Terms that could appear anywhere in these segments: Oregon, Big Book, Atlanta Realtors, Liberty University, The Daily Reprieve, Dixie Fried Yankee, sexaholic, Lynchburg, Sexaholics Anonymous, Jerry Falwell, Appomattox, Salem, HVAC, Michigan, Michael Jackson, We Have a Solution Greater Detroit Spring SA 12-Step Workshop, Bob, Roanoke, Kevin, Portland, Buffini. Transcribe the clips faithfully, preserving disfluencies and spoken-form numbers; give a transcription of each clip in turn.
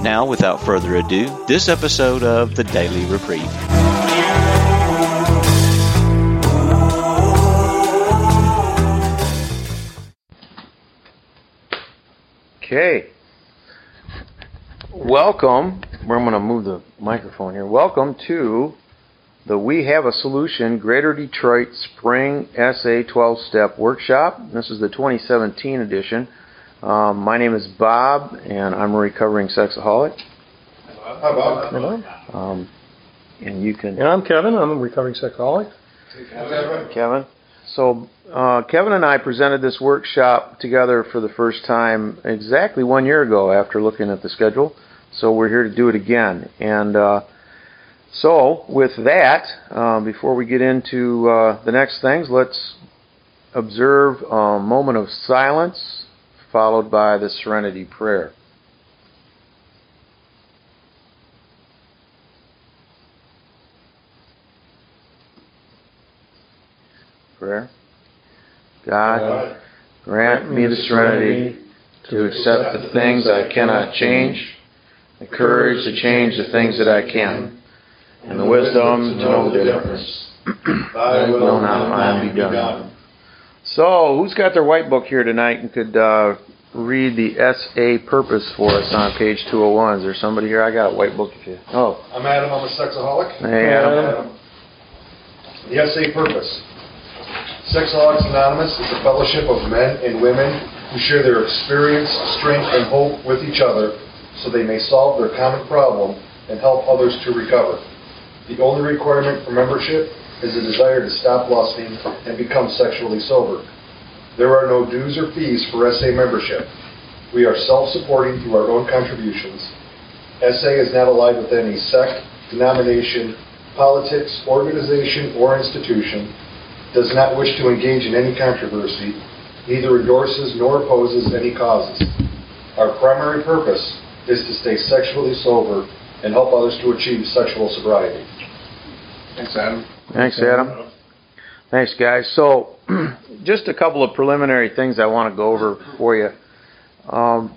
Now, without further ado, this episode of The Daily Reprieve. Okay. Welcome. We're going to move the microphone here. Welcome to the We Have a Solution Greater Detroit Spring S A twelve-Step Workshop. This is the twenty seventeen edition. Um, my name is Bob, and I'm a recovering sexaholic. Hi, Bob. Hello. Um, and you can. And I'm Kevin. I'm a recovering sexaholic. Kevin. So uh, Kevin and I presented this workshop together for the first time exactly one year ago after looking at the schedule. So we're here to do it again, and. Uh, So, with that, uh, before we get into uh, the next things, let's observe a moment of silence, followed by the Serenity Prayer. Prayer. God, God grant, grant me the serenity to accept the things I cannot change, the courage to change the things that I can, and the wisdom to know the difference. Thy will, not mine, be done. So, who's got their white book here tonight and could uh, read the S A purpose for us on page two oh one? Is there somebody here? I got a white book. If you. Oh. I'm Adam. I'm a sexaholic. Hey, Adam. Adam. The S A purpose. Sexaholics Anonymous is a fellowship of men and women who share their experience, strength, and hope with each other so they may solve their common problem and help others to recover. The only requirement for membership is a desire to stop lusting and become sexually sober. There are no dues or fees for S A membership. We are self-supporting through our own contributions. S A is not allied with any sect, denomination, politics, organization, or institution, does not wish to engage in any controversy, neither endorses nor opposes any causes. Our primary purpose is to stay sexually sober and help others to achieve sexual sobriety. Thanks, Adam. Thanks, Adam. Thanks, guys. So, just a couple of preliminary things I want to go over for you. Um,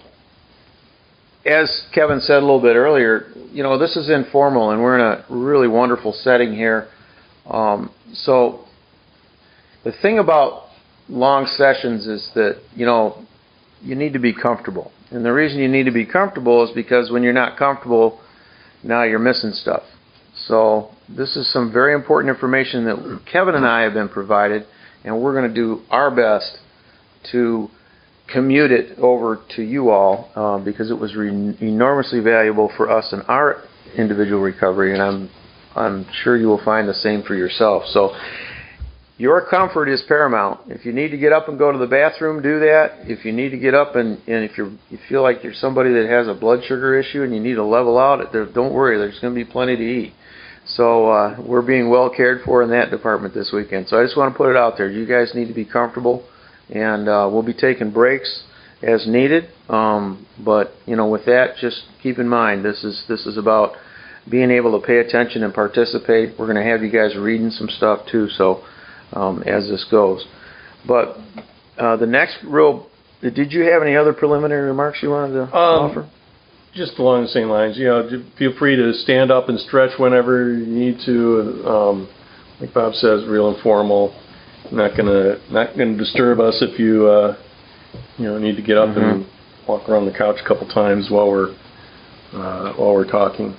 as Kevin said a little bit earlier, you know, this is informal, and we're in a really wonderful setting here. Um, so, the thing about long sessions is that, you know, you need to be comfortable. And the reason you need to be comfortable is because when you're not comfortable, now you're missing stuff. So this is some very important information that Kevin and I have been provided, and we're going to do our best to commute it over to you all uh, because it was re- enormously valuable for us in our individual recovery, and I'm I'm sure you will find the same for yourself. So your comfort is paramount. If you need to get up and go to the bathroom, do that. If you need to get up and, and if you you feel like you're somebody that has a blood sugar issue and you need to level out, don't worry, there's going to be plenty to eat. So uh, we're being well cared for in that department this weekend. So I just want to put it out there. You guys need to be comfortable, and uh, we'll be taking breaks as needed. Um, but, you know, with that, just keep in mind, this is this is about being able to pay attention and participate. We're going to have you guys reading some stuff, too, so... Um, as this goes. But uh, the next real... Did you have any other preliminary remarks you wanted to um, offer? Just along the same lines. You know, feel free to stand up and stretch whenever you need to. Um, like Bob says, real informal. Not gonna not gonna disturb us if you uh, you know need to get up mm-hmm. and walk around the couch a couple times while we're uh, while we're talking.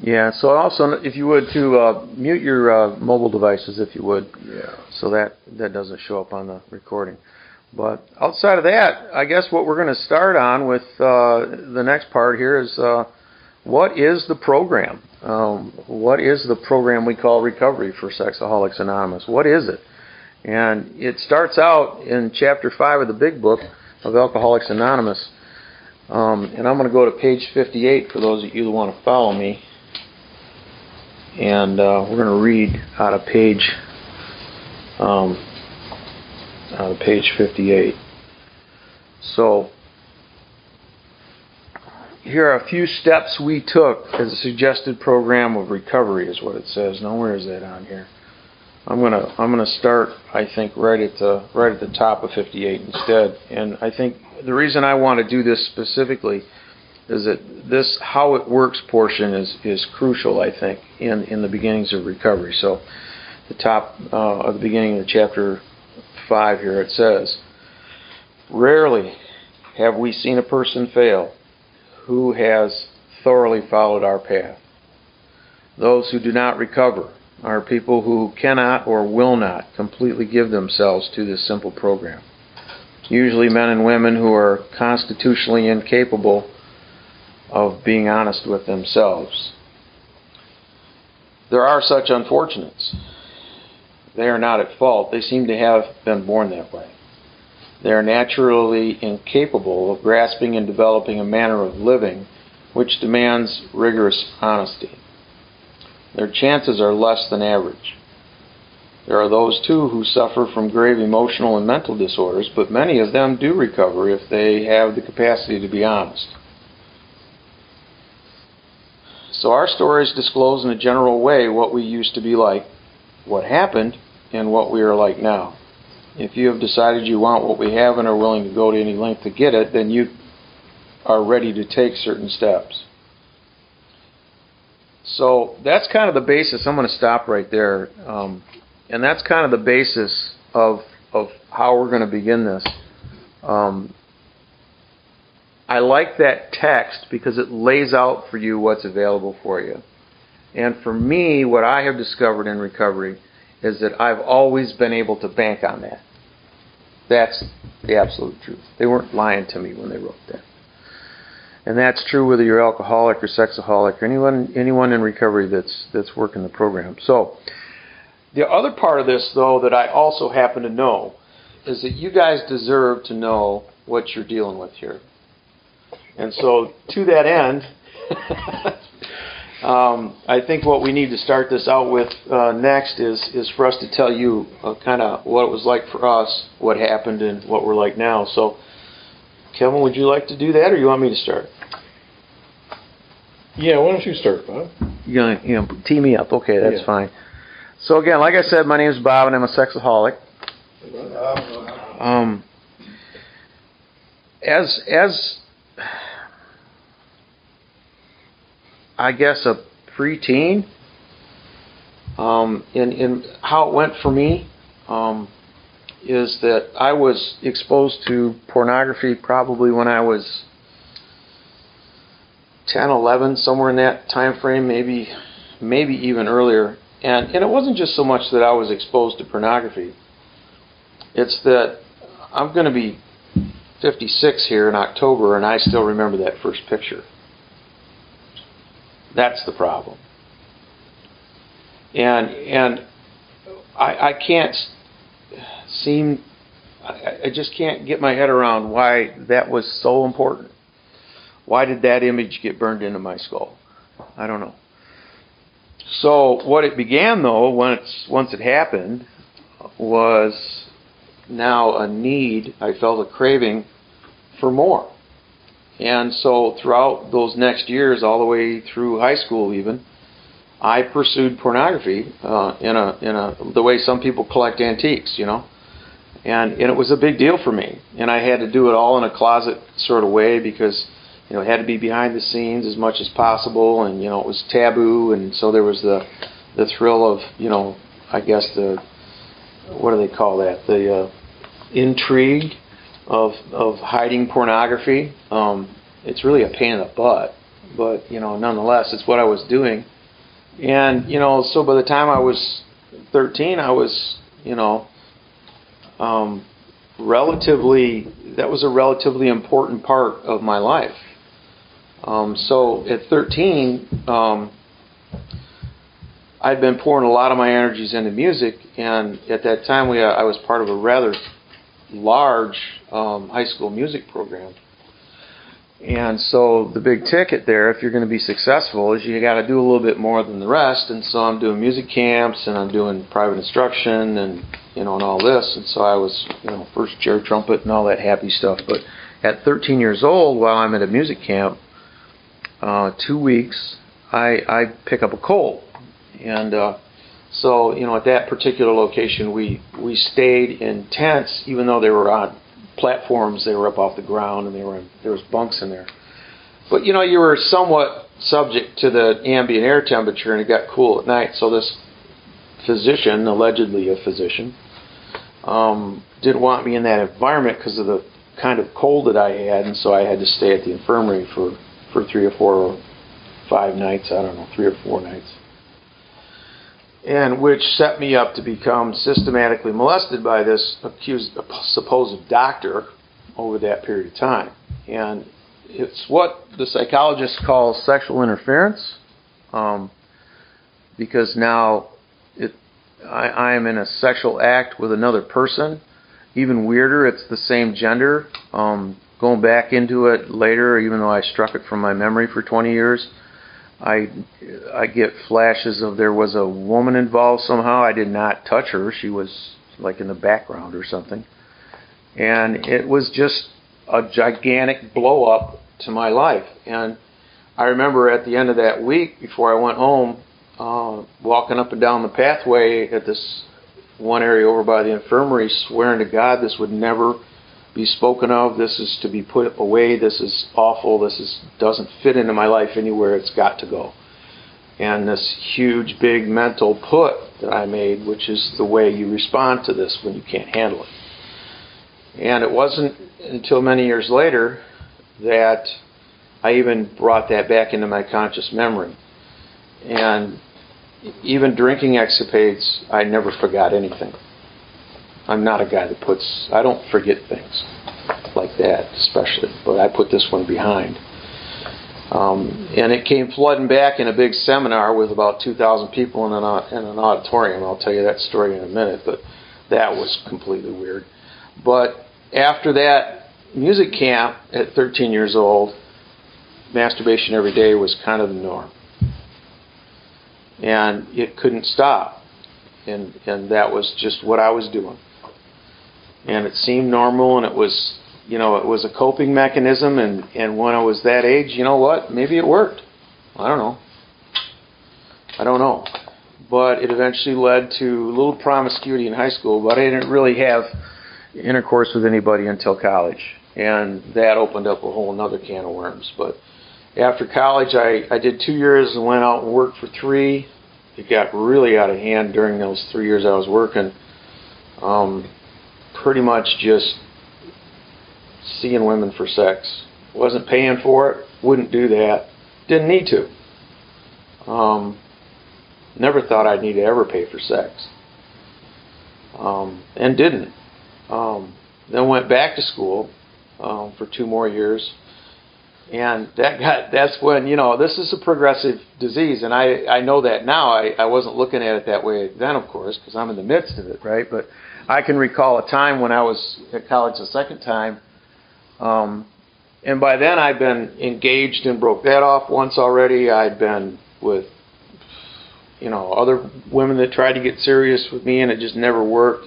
Yeah, so also, if you would, to uh, mute your uh, mobile devices, if you would. Yeah. So that, that doesn't show up on the recording. But outside of that, I guess what we're going to start on with uh, the next part here is uh, what is the program? Um, what is the program we call Recovery for Sexaholics Anonymous? What is it? And it starts out in Chapter five of the Big Book of Alcoholics Anonymous. Um, and I'm going to go to page fifty-eight for those of you who want to follow me. and uh, we're going to read out of page um, out of page fifty-eight. So here are a few steps we took as a suggested program of recovery, is what it says. Now, where is that on here? I'm gonna I'm gonna start, I think, right at the right at the top of fifty-eight instead. And I think the reason I want to do this specifically is that this how it works portion is is crucial, I think, in in the beginnings of recovery. So the top uh, of the beginning of chapter five here, it says, "Rarely have we seen a person fail who has thoroughly followed our path. Those who do not recover are people who cannot or will not completely give themselves to this simple program. Usually men and women who are constitutionally incapable of being honest with themselves. There are such unfortunates. They are not at fault. They seem to have been born that way. They are naturally incapable of grasping and developing a manner of living which demands rigorous honesty. Their chances are less than average. There are those, too, who suffer from grave emotional and mental disorders, but many of them do recover if they have the capacity to be honest. So our stories disclose in a general way what we used to be like, what happened, and what we are like now. If you have decided you want what we have and are willing to go to any length to get it, then you are ready to take certain steps." So that's kind of the basis. I'm going to stop right there. Um, and that's kind of the basis of of how we're going to begin this. Um, I like that text because it lays out for you what's available for you. And for me, what I have discovered in recovery is that I've always been able to bank on that. That's the absolute truth. They weren't lying to me when they wrote that. And that's true whether you're alcoholic or sexaholic or anyone anyone in recovery that's that's working the program. So the other part of this, though, that I also happen to know is that you guys deserve to know what you're dealing with here. And so to that end, um, I think what we need to start this out with uh, next is, is for us to tell you uh, kind of what it was like for us, what happened, and what we're like now. So Kevin, would you like to do that, or you want me to start? Yeah, why don't you start, Bob? You're gonna, you know, tee me up. Okay, that's yeah. fine. So again, like I said, my name is Bob, and I'm a sexaholic. Um, as as I guess a preteen, um, in in how it went for me, um. is that I was exposed to pornography probably when I was ten, eleven, somewhere in that time frame, maybe maybe even earlier. And, and it wasn't just so much that I was exposed to pornography. It's that I'm going to be fifty-six here in October, and I still remember that first picture. That's the problem. And, and I, I can't... Seem, I, I just can't get my head around why that was so important. Why did that image get burned into my skull? I don't know. So what it began, though, once once it happened, was now a need. I felt a craving for more. And so throughout those next years, all the way through high school even, I pursued pornography uh, in a in a the way some people collect antiques, you know, and and it was a big deal for me, and I had to do it all in a closet sort of way because, you know, it had to be behind the scenes as much as possible, and you know it was taboo, and so there was the the thrill of, you know, I guess the what do they call that the uh, intrigue of of hiding pornography. Um, it's really a pain in the butt, but you know nonetheless it's what I was doing. And, you know, so by the time I was thirteen, I was, you know, um, relatively, that was a relatively important part of my life. Um, so at thirteen, um, I'd been pouring a lot of my energies into music, and at that time we uh, I was part of a rather large um, high school music program. And so the big ticket there, if you're going to be successful, is you got to do a little bit more than the rest. And so I'm doing music camps, and I'm doing private instruction, and you know, and all this. And so I was, you know, first chair trumpet and all that happy stuff. But at thirteen years old, while I'm at a music camp, uh, two weeks, I I pick up a cold, and uh, so you know, at that particular location, we we stayed in tents, even though they were on platforms, they were up off the ground, and they were in, there was bunks in there. But you know, you were somewhat subject to the ambient air temperature, and it got cool at night. So this physician, allegedly a physician, um, didn't want me in that environment because of the kind of cold that I had, and so I had to stay at the infirmary for for three or four or five nights. I don't know, three or four nights. And which set me up to become systematically molested by this accused, supposed doctor over that period of time. And it's what the psychologists call sexual interference, um, because now it, I, I am in a sexual act with another person. Even weirder, it's the same gender. Um, going back into it later, even though I struck it from my memory for twenty years, I I get flashes of there was a woman involved somehow. I did not touch her. She was like in the background or something. And it was just a gigantic blow up to my life. And I remember at the end of that week, before I went home, uh, walking up and down the pathway at this one area over by the infirmary, swearing to God this would never be spoken of, this is to be put away, this is awful, this is doesn't fit into my life anywhere, it's got to go. And this huge, big mental put that I made, which is the way you respond to this when you can't handle it. And it wasn't until many years later that I even brought that back into my conscious memory. And even drinking escapades, I never forgot anything. I'm not a guy that puts, I don't forget things like that, especially, but I put this one behind. Um, and it came flooding back in a big seminar with about two thousand people in an, in an auditorium. I'll tell you that story in a minute, but that was completely weird. But after that music camp at thirteen years old, masturbation every day was kind of the norm. And it couldn't stop. And, and that was just what I was doing. And it seemed normal, and it was, you know, it was a coping mechanism, and, and when I was that age, you know what, maybe it worked. I don't know. I don't know. But it eventually led to a little promiscuity in high school, but I didn't really have intercourse with anybody until college. And that opened up a whole other can of worms. But after college, I, I did two years and went out and worked for three. It got really out of hand during those three years I was working. Um, pretty much just seeing women for sex. Wasn't paying for it. Wouldn't do that. Didn't need to. Um, never thought I'd need to ever pay for sex. Um, and didn't. Um, then went back to school um, for two more years. And that got, that's when, you know, this is a progressive disease, and I, I know that now. I, I wasn't looking at it that way then, of course, because I'm in the midst of it, right? But I can recall a time when I was at college the second time, um, and by then I'd been engaged and broke that off once already. I'd been with, you know, other women that tried to get serious with me, and it just never worked.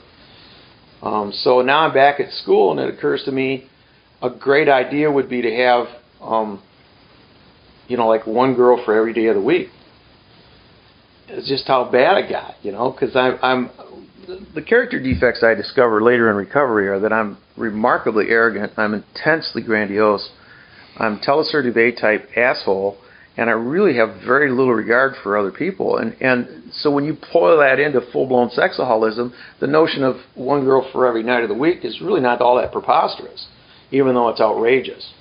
Um, so now I'm back at school, and it occurs to me a great idea would be to have Um, you know, like one girl for every day of the week. It's just how bad I got, you know, because I'm, I'm, the character defects I discover later in recovery are that I'm remarkably arrogant, I'm intensely grandiose, I'm teleassertive A-type asshole, and I really have very little regard for other people. And, and so when you boil that into full-blown sexaholism, the notion of one girl for every night of the week is really not all that preposterous, even though it's outrageous.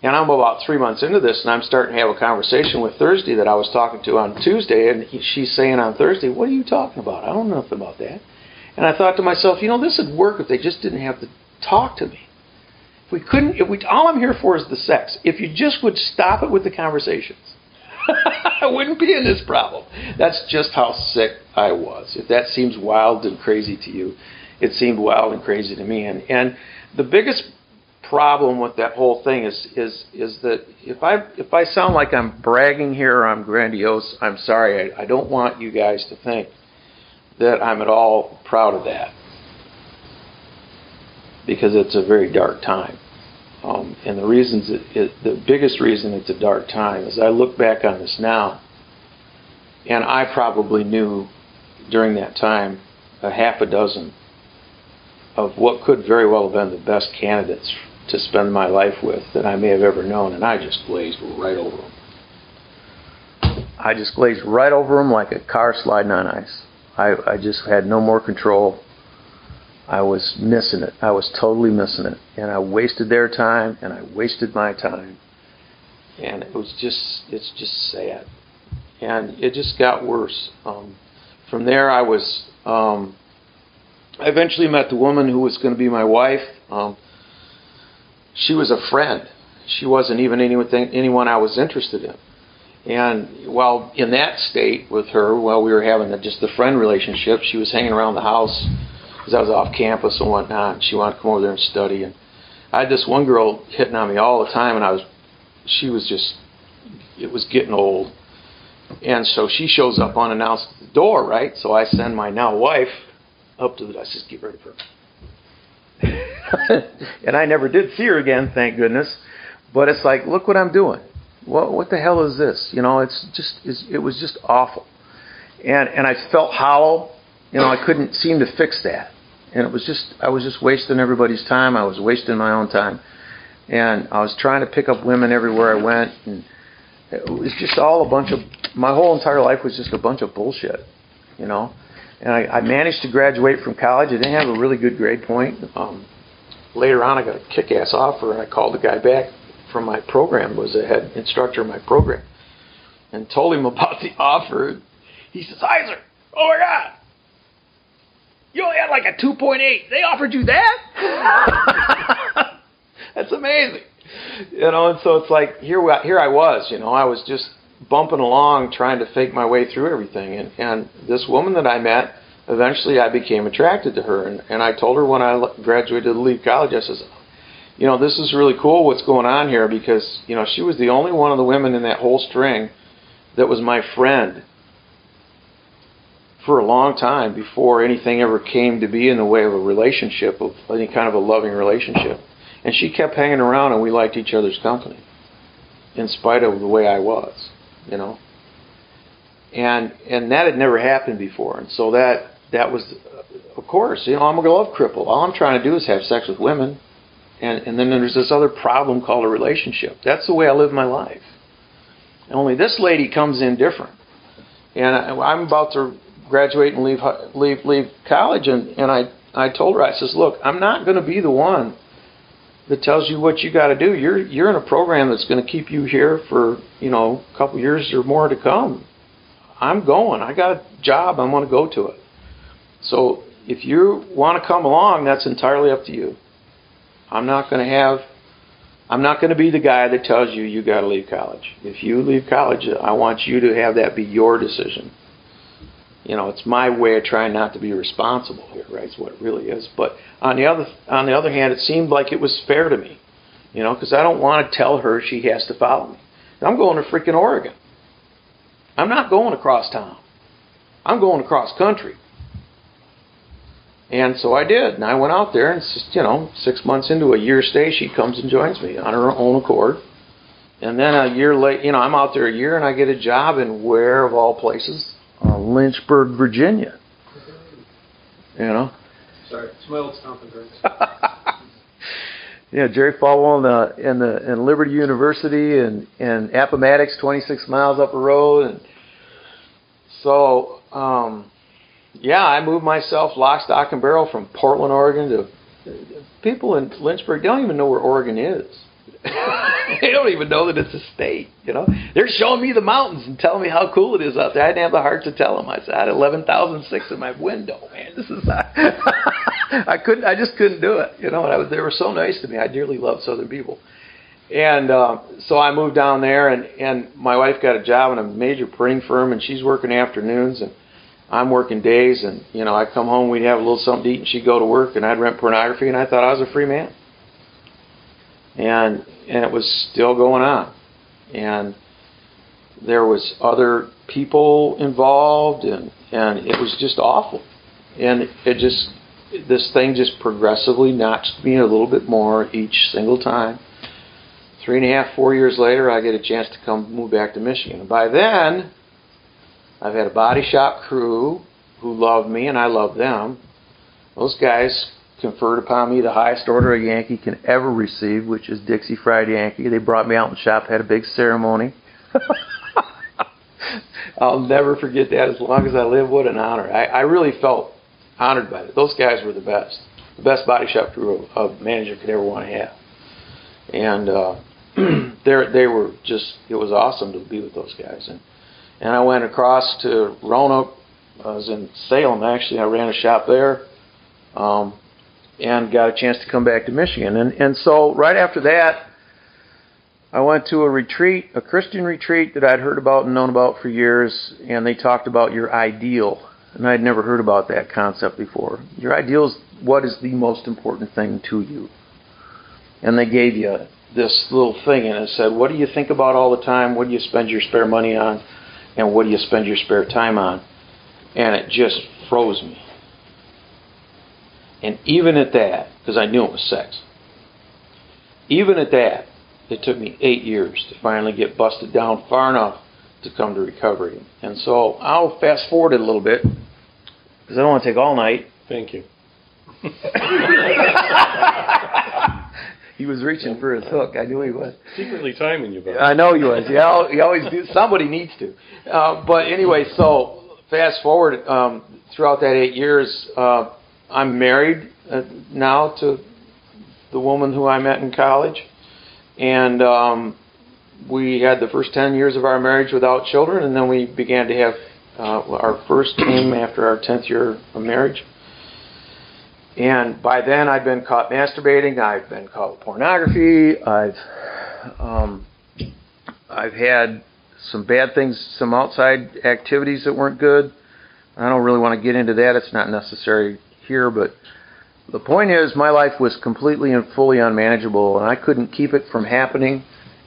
And I'm about three months into this, and I'm starting to have a conversation with Thursday that I was talking to on Tuesday, and he, she's saying on Thursday, what are you talking about? I don't know nothing about that. And I thought to myself, you know, this would work if they just didn't have to talk to me. If we couldn't, if we, all I'm here for is the sex. If you just would stop it with the conversations, I wouldn't be in this problem. That's just how sick I was. If that seems wild and crazy to you, it seemed wild and crazy to me. And, and the biggest problem with that whole thing is is is that if I if I sound like I'm bragging here or I'm grandiose, I'm sorry. I, I don't want you guys to think that I'm at all proud of that, because it's a very dark time. Um, and the reasons, it, it, the biggest reason it's a dark time is I look back on this now, and I probably knew during that time a half a dozen of what could very well have been the best candidates to spend my life with that I may have ever known, and I just glazed right over them. I just glazed right over them like a car sliding on ice. I, I just had no more control. I was missing it. I was totally missing it. And I wasted their time, and I wasted my time. And it was just, it's just sad. And it just got worse. Um, from there, I was... Um, I eventually met the woman who was going to be my wife. Um, she was a friend. She wasn't even anything, anyone I was interested in. And while in that state with her, while we were having the, just the friend relationship, she was hanging around the house because I was off campus and whatnot. And she wanted to come over there and study. And I had this one girl hitting on me all the time, and I was, she was just, it was getting old. And so she shows up unannounced at the door, right? So I send my now wife up to the, I says, get rid of her. And I never did see her again, thank goodness. But it's like, look what I'm doing. What, what the hell is this? You know, it's just, it's, it was just awful. And and I felt hollow. You know, I couldn't seem to fix that. And it was just, I was just wasting everybody's time. I was wasting my own time. And I was trying to pick up women everywhere I went. And it was just all a bunch of, my whole entire life was just a bunch of bullshit, you know. And I, I managed to graduate from college. I didn't have a really good grade point. Um, later on, I got a kick-ass offer, and I called the guy back from my program, was the head instructor of my program, and told him about the offer. He says, Heiser, oh my God, you only had like a two point eight. They offered you that? That's amazing. You know, and so it's like, here, here I was, you know, I was just bumping along, trying to fake my way through everything. And, and this woman that I met, eventually I became attracted to her. And, and I told her when I graduated to leave college, I says, you know, this is really cool what's going on here, because, you know, she was the only one of the women in that whole string that was my friend for a long time before anything ever came to be in the way of a relationship, of any kind of a loving relationship. And she kept hanging around, and we liked each other's company in spite of the way I was. You know, and and that had never happened before, and so that that was, of course, you know, I'm a love cripple. All I'm trying to do is have sex with women, and and then there's this other problem called a relationship. That's the way I live my life. Only this lady comes in different, and I, I'm about to graduate and leave leave leave college, and and I I told her, I says, look, I'm not going to be the one that tells you what you got to do. You're you're in a program that's going to keep you here for, you know, a couple years or more to come. I'm going. I got a job. I want to go to it. So if you want to come along, that's entirely up to you. I'm not going to have. I'm not going to be the guy that tells you you got to leave college. If you leave college, I want you to have that be your decision. You know, it's my way of trying not to be responsible here, right? It's what it really is. But on the other on the other hand, it seemed like it was fair to me, you know, because I don't want to tell her she has to follow me. I'm going to freaking Oregon. I'm not going across town. I'm going across country. And so I did, and I went out there, and just, you know, six months into a year stay, she comes and joins me on her own accord. And then a year later, you know, I'm out there a year, and I get a job in where, of all places? Uh, Lynchburg, Virginia. You know? Sorry, smelled stomping drinks. Yeah, Jerry Falwell in, the, in, the, in Liberty University and, and Appomattox, twenty-six miles up a road. And so, um, yeah, I moved myself lock, stock, and barrel from Portland, Oregon to... People in Lynchburg don't even know where Oregon is. They don't even know that it's a state, you know. They're showing me the mountains and telling me how cool it is out there. I didn't have the heart to tell them. I said, I had eleven thousand six in my window, man. This is not... I couldn't. I just couldn't do it, you know. And I was, they were so nice to me. I dearly love Southern people, and uh, so I moved down there. And and my wife got a job in a major printing firm, and she's working afternoons, and I'm working days. And you know, I come home, we'd have a little something to eat, and she'd go to work, and I'd rent pornography, and I thought I was a free man. and and it was still going on, and there was other people involved, and and it was just awful, and it just this thing just progressively notched me a little bit more each single time. Three and a half, four years later, I get a chance to come move back to Michigan. And by then, I've had a body shop crew who loved me, and I loved them. Those guys conferred upon me the highest order a Yankee can ever receive, which is Dixie Fried Yankee. They brought me out in the shop, had a big ceremony. I'll never forget that as long as I live. What an honor. I, I really felt honored by it. Those guys were the best. The best body shop crew a, a manager could ever want to have. And uh, they were just, it was awesome to be with those guys. And, and I went across to Roanoke. I was in Salem, actually. I ran a shop there. Um, and got a chance to come back to Michigan. And, and so right after that, I went to a retreat, a Christian retreat that I'd heard about and known about for years, and they talked about your ideal. And I'd never heard about that concept before. Your ideal is what is the most important thing to you. And they gave you this little thing, and it said, what do you think about all the time? What do you spend your spare money on? And what do you spend your spare time on? And it just froze me. And even at that, because I knew it was sex, even at that, it took me eight years to finally get busted down far enough to come to recovery. And so I'll fast forward it a little bit, because I don't want to take all night. Thank you. He was reaching for his hook. I knew he was. Secretly timing you, buddy. I know he was. Yeah, he always do. Somebody needs to. Uh, but anyway, so fast forward um, throughout that eight years, uh, I'm married uh, now to the woman who I met in college, and um, we had the first ten years of our marriage without children, and then we began to have uh, our first came after our tenth year of marriage. And by then, I'd been caught masturbating. I've been caught with pornography. I've um, I've had some bad things, some outside activities that weren't good. I don't really want to get into that. It's not necessary here, but the point is my life was completely and fully unmanageable, and I couldn't keep it from happening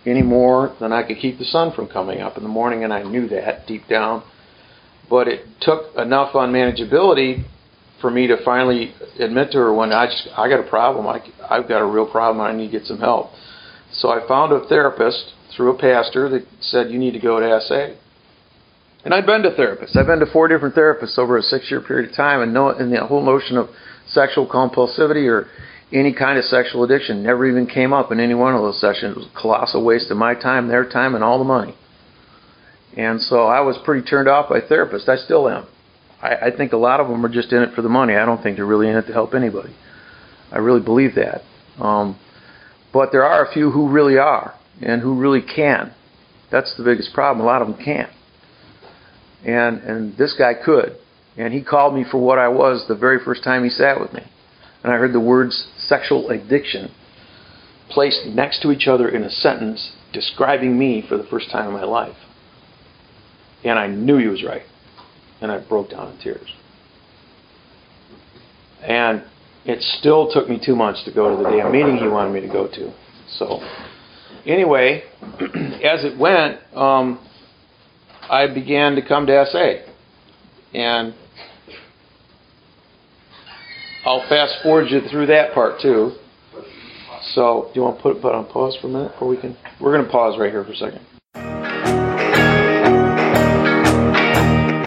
any more than I could keep the sun from coming up in the morning, and I knew that deep down. But it took enough unmanageability for me to finally admit to her when I just, I got a problem, I, I've got a real problem, I need to get some help. So I found a therapist through a pastor that said, you need to go to S A. And I've been to therapists. I've been to four different therapists over a six-year period of time, and, no, and the whole notion of sexual compulsivity or any kind of sexual addiction never even came up in any one of those sessions. It was a colossal waste of my time, their time, and all the money. And so I was pretty turned off by therapists. I still am. I, I think a lot of them are just in it for the money. I don't think they're really in it to help anybody. I really believe that. Um, but there are a few who really are and who really can. That's the biggest problem. A lot of them can't. And and this guy could. And he called me for what I was the very first time he sat with me. And I heard the words sexual addiction placed next to each other in a sentence describing me for the first time in my life. And I knew he was right. And I broke down in tears. And it still took me two months to go to the damn meeting he wanted me to go to. So anyway, as it went, um, I began to come to S A, and I'll fast forward you through that part too. So, do you want to put put on pause for a minute, or we can? We're going to pause right here for a second.